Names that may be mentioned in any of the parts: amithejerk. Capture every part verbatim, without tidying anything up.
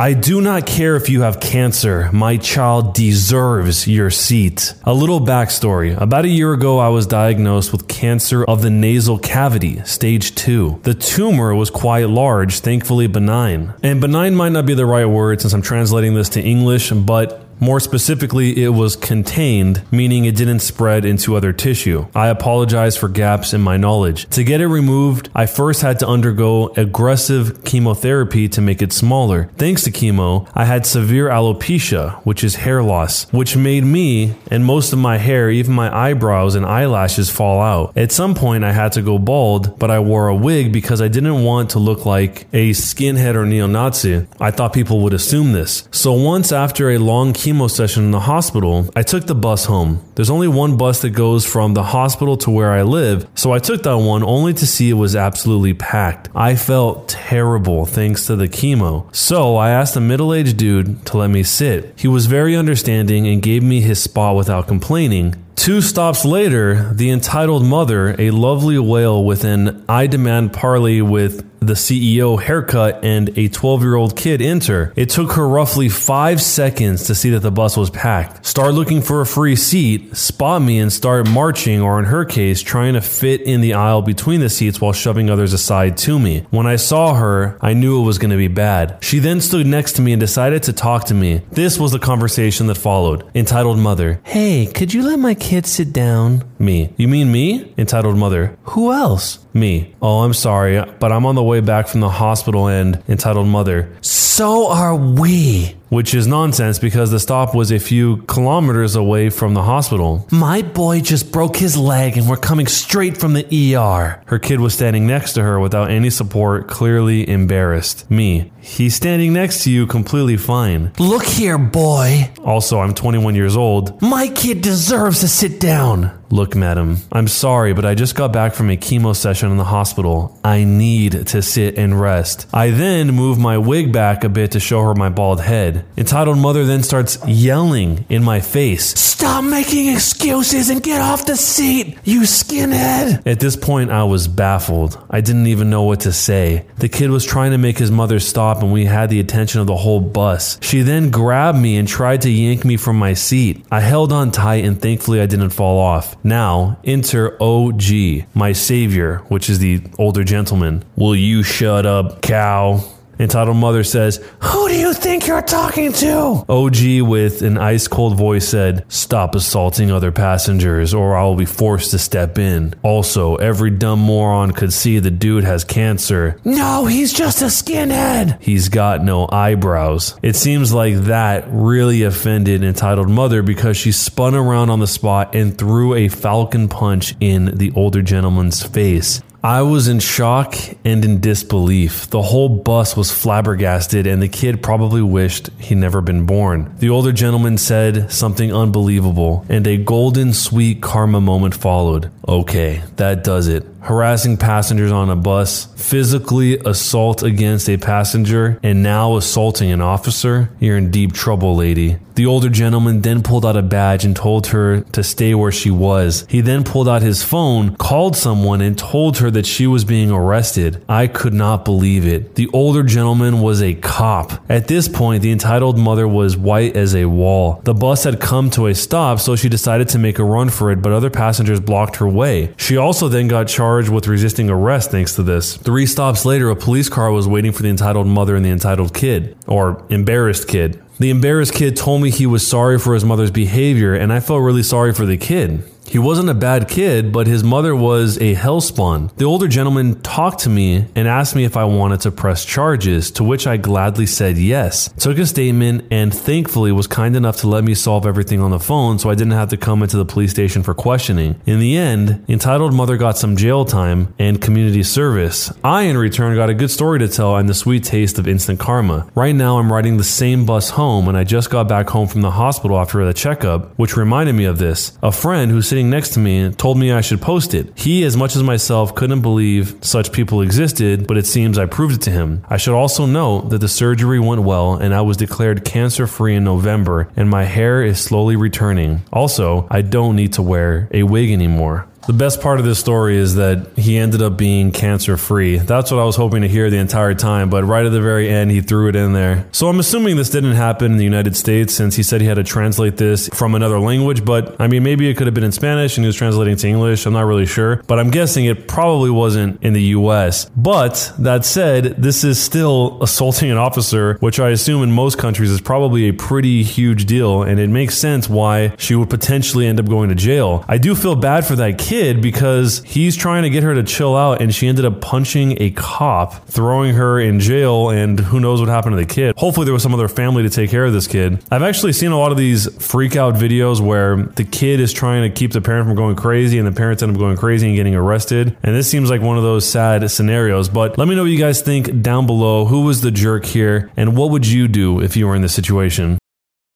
I do not care if you have cancer. My child deserves your seat. A little backstory. About a year ago, I was diagnosed with cancer of the nasal cavity, stage two. The tumor was quite large, thankfully benign. And benign might not be the right word since I'm translating this to English, but more specifically, it was contained, meaning it didn't spread into other tissue. I apologize for gaps in my knowledge. To get it removed, I first had to undergo aggressive chemotherapy to make it smaller. Thanks to chemo, I had severe alopecia, which is hair loss, which made me and most of my hair, even my eyebrows and eyelashes, fall out. At some point, I had to go bald, but I wore a wig because I didn't want to look like a skinhead or neo-Nazi. I thought people would assume this. So once, after a long chemo chemo session in the hospital, I took the bus home. There's only one bus that goes from the hospital to where I live, so I took that one only to see it was absolutely packed. I felt terrible thanks to the chemo, so I asked a middle-aged dude to let me sit. He was very understanding and gave me his spot without complaining. Two stops later, the entitled mother, a lovely whale with an I demand parley with the C E O haircut and a twelve-year-old kid, enter. It took her roughly five seconds to see that the bus was packed, start looking for a free seat, spot me, and start marching, or in her case, trying to fit in the aisle between the seats while shoving others aside to me. When I saw her, I knew it was going to be bad. She then stood next to me and decided to talk to me. This was the conversation that followed. Entitled mother: Hey, could you let my kid sit down? Me: You mean me? Entitled mother: Who else? Me: Oh, I'm sorry, but I'm on the way back from the hospital. And entitled mother: So are we. Which is nonsense because the stop was a few kilometers away from the hospital. My boy just broke his leg and we're coming straight from the E R. Her kid was standing next to her without any support, clearly embarrassed. Me: He's standing next to you completely fine. Look here, boy. Also, I'm twenty-one years old. My kid deserves to sit down. Look, madam, I'm sorry, but I just got back from a chemo session in the hospital. I need to sit and rest. I then moved my wig back a bit to show her my bald head. Entitled mother then starts yelling in my face. Stop making excuses and get off the seat, you skinhead. At this point, I was baffled. I didn't even know what to say. The kid was trying to make his mother stop and we had the attention of the whole bus. She then grabbed me and tried to yank me from my seat. I held on tight and thankfully I didn't fall off. Now, enter O G, my savior, which is the older gentleman. Will you shut up, cow? Entitled mother says, Who do you think you're talking to? O G with an ice-cold voice said, Stop assaulting other passengers or I will be forced to step in. Also, every dumb moron could see the dude has cancer. No, he's just a skinhead. He's got no eyebrows. It seems like that really offended entitled mother because she spun around on the spot and threw a falcon punch in the older gentleman's face. I was in shock and in disbelief. The whole bus was flabbergasted and the kid probably wished he'd never been born. The older gentleman said something unbelievable and a golden sweet karma moment followed. Okay, that does it. Harassing passengers on a bus, physically assault against a passenger, and now assaulting an officer? You're in deep trouble, lady. The older gentleman then pulled out a badge and told her to stay where she was. He then pulled out his phone, called someone, and told her that she was being arrested. I could not believe it. The older gentleman was a cop. At this point, the entitled mother was white as a wall. The bus had come to a stop, so she decided to make a run for it, but other passengers blocked her way. She also then got charged with resisting arrest thanks to this. Three stops later, a police car was waiting for the entitled mother and the entitled kid, or embarrassed kid. The embarrassed kid told me he was sorry for his mother's behavior, and I felt really sorry for the kid. He wasn't a bad kid, but his mother was a hellspawn. The older gentleman talked to me and asked me if I wanted to press charges, to which I gladly said yes. Took a statement and thankfully was kind enough to let me solve everything on the phone so I didn't have to come into the police station for questioning. In the end, entitled mother got some jail time and community service. I, in return, got a good story to tell and the sweet taste of instant karma. Right now, I'm riding the same bus home and I just got back home from the hospital after the checkup, which reminded me of this. A friend who's sitting next to me told me I should post it. He, as much as myself, couldn't believe such people existed, but it seems I proved it to him. I should also note that the surgery went well and I was declared cancer-free in November and my hair is slowly returning. Also, I don't need to wear a wig anymore. The best part of this story is that he ended up being cancer-free. That's what I was hoping to hear the entire time, but right at the very end, he threw it in there. So I'm assuming this didn't happen in the United States, since he said he had to translate this from another language, but I mean, maybe it could have been in Spanish and he was translating to English. I'm not really sure, but I'm guessing it probably wasn't in the U S. But that said, this is still assaulting an officer, which I assume in most countries is probably a pretty huge deal, and it makes sense why she would potentially end up going to jail. I do feel bad for that kid, because he's trying to get her to chill out and she ended up punching a cop, throwing her in jail, and who knows what happened to the kid. Hopefully there was some other family to take care of this kid. I've actually seen a lot of these freak out videos where the kid is trying to keep the parent from going crazy and the parents end up going crazy and getting arrested. And this seems like one of those sad scenarios, but let me know what you guys think down below. Who was the jerk here and what would you do if you were in this situation?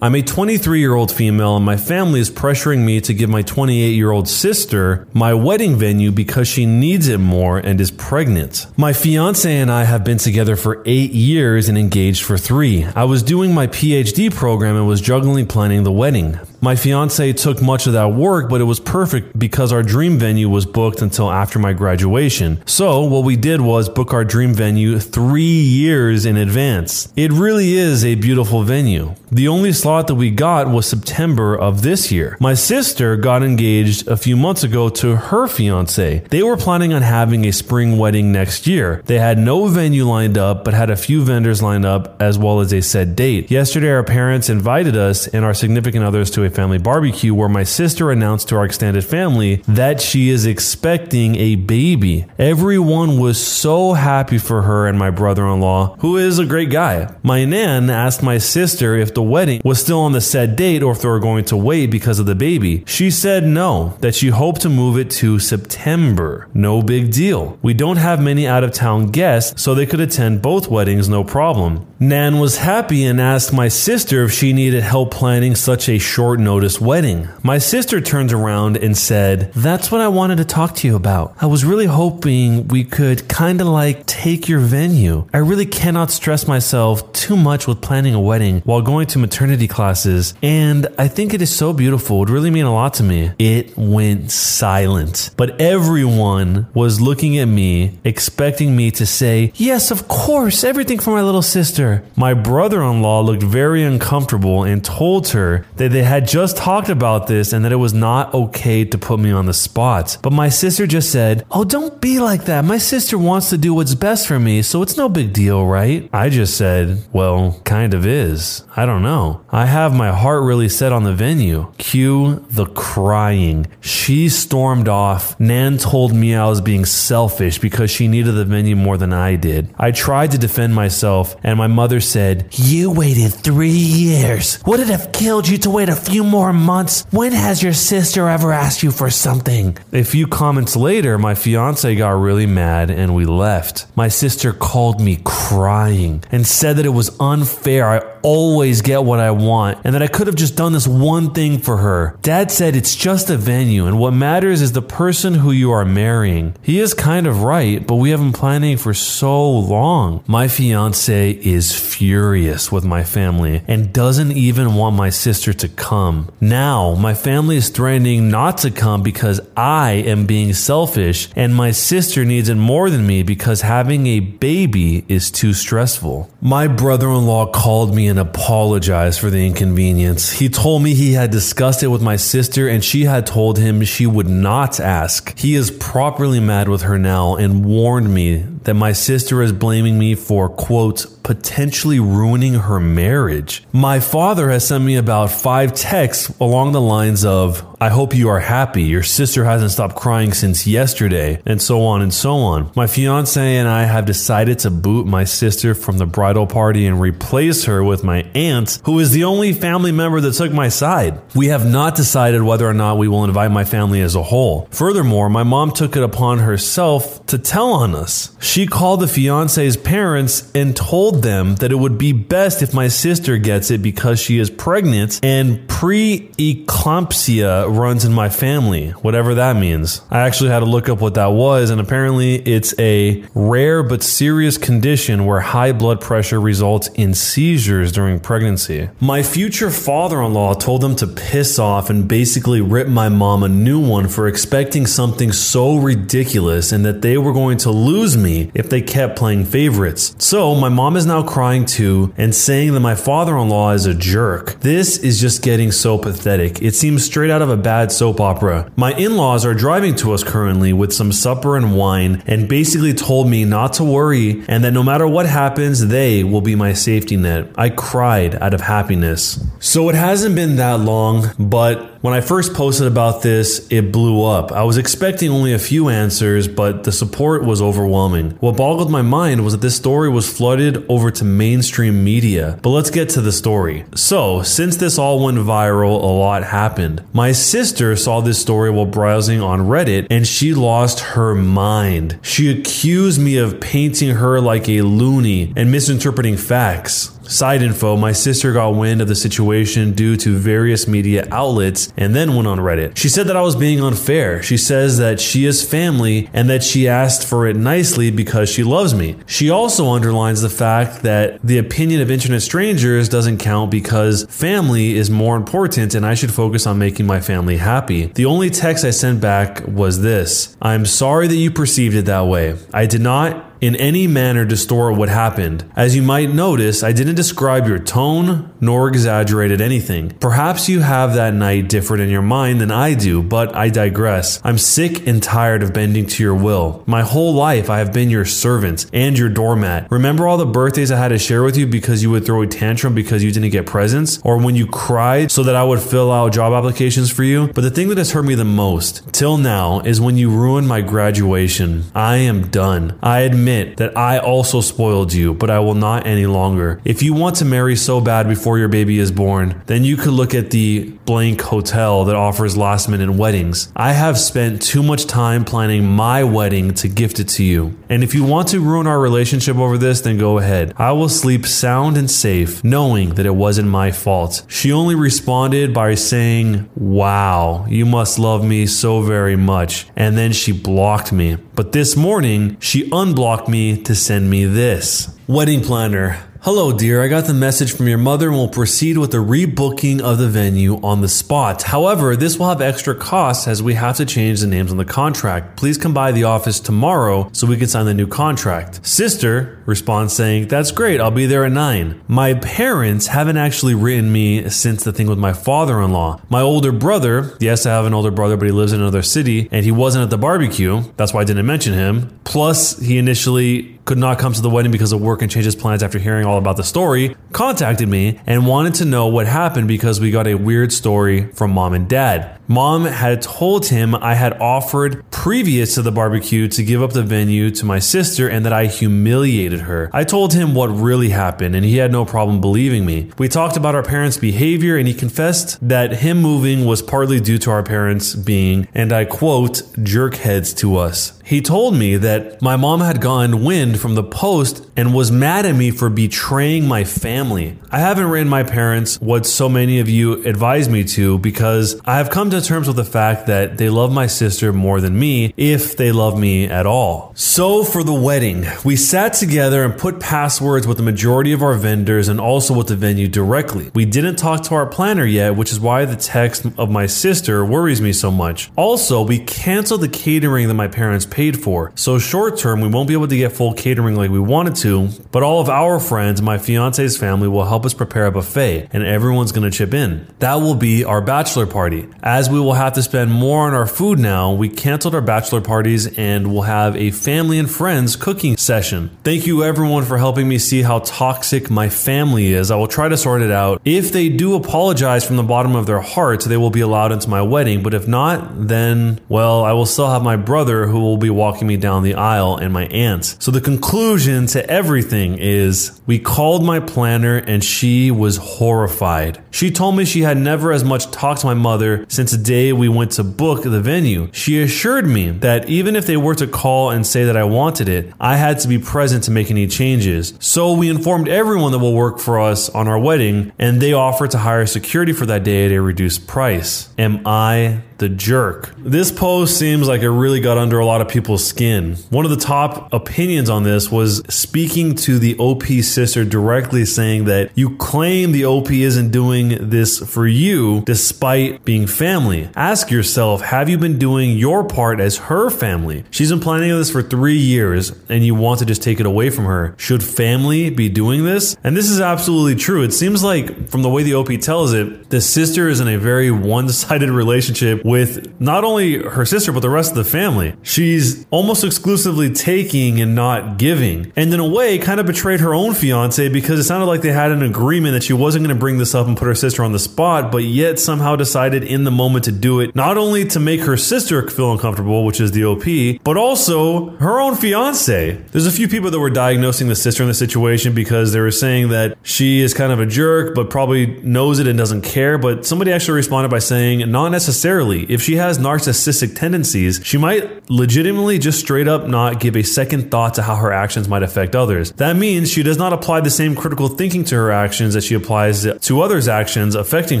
I'm a twenty-three-year-old female and my family is pressuring me to give my twenty-eight-year-old sister my wedding venue because she needs it more and is pregnant. My fiance and I have been together for eight years and engaged for three. I was doing my P H D program and was juggling planning the wedding. My fiance took much of that work, but it was perfect because our dream venue was booked until after my graduation. So what we did was book our dream venue three years in advance. It really is a beautiful venue. The only slot that we got was September of this year. My sister got engaged a few months ago to her fiance. They were planning on having a spring wedding next year. They had no venue lined up, but had a few vendors lined up as well as a set date. Yesterday, our parents invited us and our significant others to a family barbecue where my sister announced to our extended family that she is expecting a baby. Everyone was so happy for her and my brother-in-law, who is a great guy. My nan asked my sister if the wedding was still on the set date or if they were going to wait because of the baby. She said no, that she hoped to move it to September. No big deal. We don't have many out-of-town guests, so they could attend both weddings, no problem. Nan was happy and asked my sister if she needed help planning such a short notice wedding. My sister turned around and said, "That's what I wanted to talk to you about. I was really hoping we could kind of like take your venue. I really cannot stress myself too much with planning a wedding while going to maternity classes, and I think it is so beautiful. It really mean a lot to me." It went silent, but everyone was looking at me, expecting me to say, "Yes, of course, everything for my little sister." My brother-in-law looked very uncomfortable and told her that they had just talked about this and that it was not okay to put me on the spot. But my sister just said, "Oh, don't be like that. My sister wants to do what's best for me, so it's no big deal, right?" I just said, "Well, kind of is. I don't know. I have my heart really set on the venue." Cue the crying. She stormed off. Nan told me I was being selfish because she needed the venue more than I did. I tried to defend myself, and my mother said, "You waited three years. Would it have killed you to wait a few more months? When has your sister ever asked you for something?" A few comments later, my fiance got really mad and we left. My sister called me crying and said that it was unfair. I always get what I want and that I could have just done this one thing for her. Dad said it's just a venue and what matters is the person who you are marrying. He is kind of right, but we have been planning for so long. My fiance is furious with my family and doesn't even want my sister to come. come. Now, my family is threatening not to come because I am being selfish and my sister needs it more than me because having a baby is too stressful. My brother-in-law called me and apologized for the inconvenience. He told me he had discussed it with my sister and she had told him she would not ask. He is properly mad with her now and warned me that my sister is blaming me for, quote, potentially ruining her marriage. My father has sent me about five texts along the lines of, I hope you are happy. Your sister hasn't stopped crying since yesterday, and so on and so on. My fiance and I have decided to boot my sister from the bridal party and replace her with my aunt, who is the only family member that took my side. We have not decided whether or not we will invite my family as a whole. Furthermore, my mom took it upon herself to tell on us. She called the fiance's parents and told them that it would be best if my sister gets it because she is pregnant and pre-eclampsia runs in my family, whatever that means. I actually had to look up what that was, and apparently it's a rare but serious condition where high blood pressure results in seizures during pregnancy. My future father-in-law told them to piss off and basically rip my mom a new one for expecting something so ridiculous and that they were going to lose me if they kept playing favorites. So my mom is now crying too and saying that my father-in-law is a jerk. This is just getting so pathetic. It seems straight out of a bad soap opera. My in-laws are driving to us currently with some supper and wine and basically told me not to worry and that no matter what happens, they will be my safety net. I cried out of happiness. So it hasn't been that long, but when I first posted about this, it blew up. I was expecting only a few answers, but the support was overwhelming. What boggled my mind was that this story was flooded over to mainstream media. But let's get to the story. So, since this all went viral, a lot happened. My sister saw this story while browsing on Reddit, and she lost her mind. She accused me of painting her like a loony and misinterpreting facts. Side info, my sister got wind of the situation due to various media outlets and then went on Reddit. She said that I was being unfair. She says that she is family and that she asked for it nicely because she loves me. She also underlines the fact that the opinion of internet strangers doesn't count because family is more important and I should focus on making my family happy. The only text I sent back was this: I'm sorry that you perceived it that way. I did not in any manner distort what happened. As you might notice, I didn't describe your tone nor exaggerated anything. Perhaps you have that night different in your mind than I do, but I digress. I'm sick and tired of bending to your will. My whole life I have been your servant and your doormat. Remember all the birthdays I had to share with you because you would throw a tantrum because you didn't get presents, or when you cried so that I would fill out job applications for you? But the thing that has hurt me the most till now is when you ruined my graduation. I am done. I admit that I also spoiled you, but I will not any longer. If you want to marry so bad before your baby is born, then you could look at the blank hotel that offers last minute weddings. I have spent too much time planning my wedding to gift it to you. And if you want to ruin our relationship over this, then go ahead. I will sleep sound and safe, knowing that it wasn't my fault. She only responded by saying, wow, you must love me so very much. And then she blocked me. But this morning, she unblocked me to send me this. Wedding planner: hello dear, I got the message from your mother and will proceed with the rebooking of the venue on the spot. However, this will have extra costs as we have to change the names on the contract. Please come by the office tomorrow so we can sign the new contract. Sister responds saying, that's great, I'll be there at nine. My parents haven't actually written me since the thing with my father-in-law. My older brother, yes I have an older brother but he lives in another city and he wasn't at the barbecue, that's why I didn't mention him. Plus, he initially could not come to the wedding because of work and changed his plans after hearing all about the story, contacted me and wanted to know what happened because we got a weird story from mom and dad. Mom had told him I had offered previous to the barbecue to give up the venue to my sister and that I humiliated her. I told him what really happened and he had no problem believing me. We talked about our parents' behavior and he confessed that him moving was partly due to our parents being, and I quote, jerkheads to us. He told me that my mom had gotten wind from the Post and was mad at me for betraying my family. I haven't written my parents what so many of you advised me to because I have come to terms with the fact that they love my sister more than me, if they love me at all. So for the wedding, we sat together and put passwords with the majority of our vendors and also with the venue directly. We didn't talk to our planner yet, which is why the text of my sister worries me so much. Also, we canceled the catering that my parents paid for. So short term, we won't be able to get full catering like we wanted to, but all of our friends, my fiance's family, will help us prepare a buffet and everyone's going to chip in. That will be our bachelor party. As we will have to spend more on our food now, we canceled our bachelor parties and will have a family and friends cooking session. Thank you everyone for helping me see how toxic my family is. I will try to sort it out. If they do apologize from the bottom of their hearts, they will be allowed into my wedding, but if not, then, well, I will still have my brother who will be walking me down the aisle and my aunt. So the conclusion to everything is we called my planner and she was horrified. She told me she had never as much talked to my mother since the day we went to book the venue. She assured me that even if they were to call and say that I wanted it, I had to be present to make any changes. So we informed everyone that will work for us on our wedding and they offered to hire security for that day at a reduced price. Am I the jerk? This post seems like it really got under a lot of people's skin. One of the top opinions on this was speaking to the O P sister directly, saying that you claim the O P isn't doing this for you despite being family. Ask yourself, have you been doing your part as her family? She's been planning this for three years and you want to just take it away from her. Should family be doing this? And this is absolutely true. It seems like from the way the O P tells it, the sister is in a very one-sided relationship with not only her sister, but the rest of the family. She's almost exclusively taking and not giving. And in a way, kind of betrayed her own fiance because it sounded like they had an agreement that she wasn't going to bring this up and put her sister on the spot, but yet somehow decided in the moment to do it, not only to make her sister feel uncomfortable, which is the O P, but also her own fiance. There's a few people that were diagnosing the sister in the situation because they were saying that she is kind of a jerk, but probably knows it and doesn't care. But somebody actually responded by saying, not necessarily. If she has narcissistic tendencies, she might legitimately just straight up not give a second thought to how her actions might affect others. That means she does not apply the same critical thinking to her actions that she applies to others' actions affecting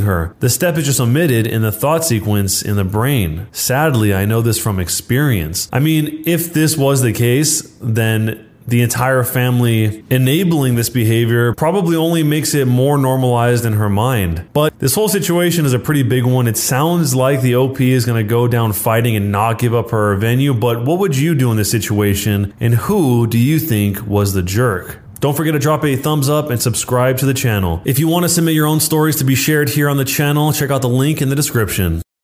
her. The step is just omitted in the thought sequence in the brain. Sadly, I know this from experience. I mean, if this was the case, then the entire family enabling this behavior probably only makes it more normalized in her mind. But this whole situation is a pretty big one. It sounds like the O P is going to go down fighting and not give up her venue, but what would you do in this situation? And who do you think was the jerk? Don't forget to drop a thumbs up and subscribe to the channel. If you want to submit your own stories to be shared here on the channel, check out the link in the description.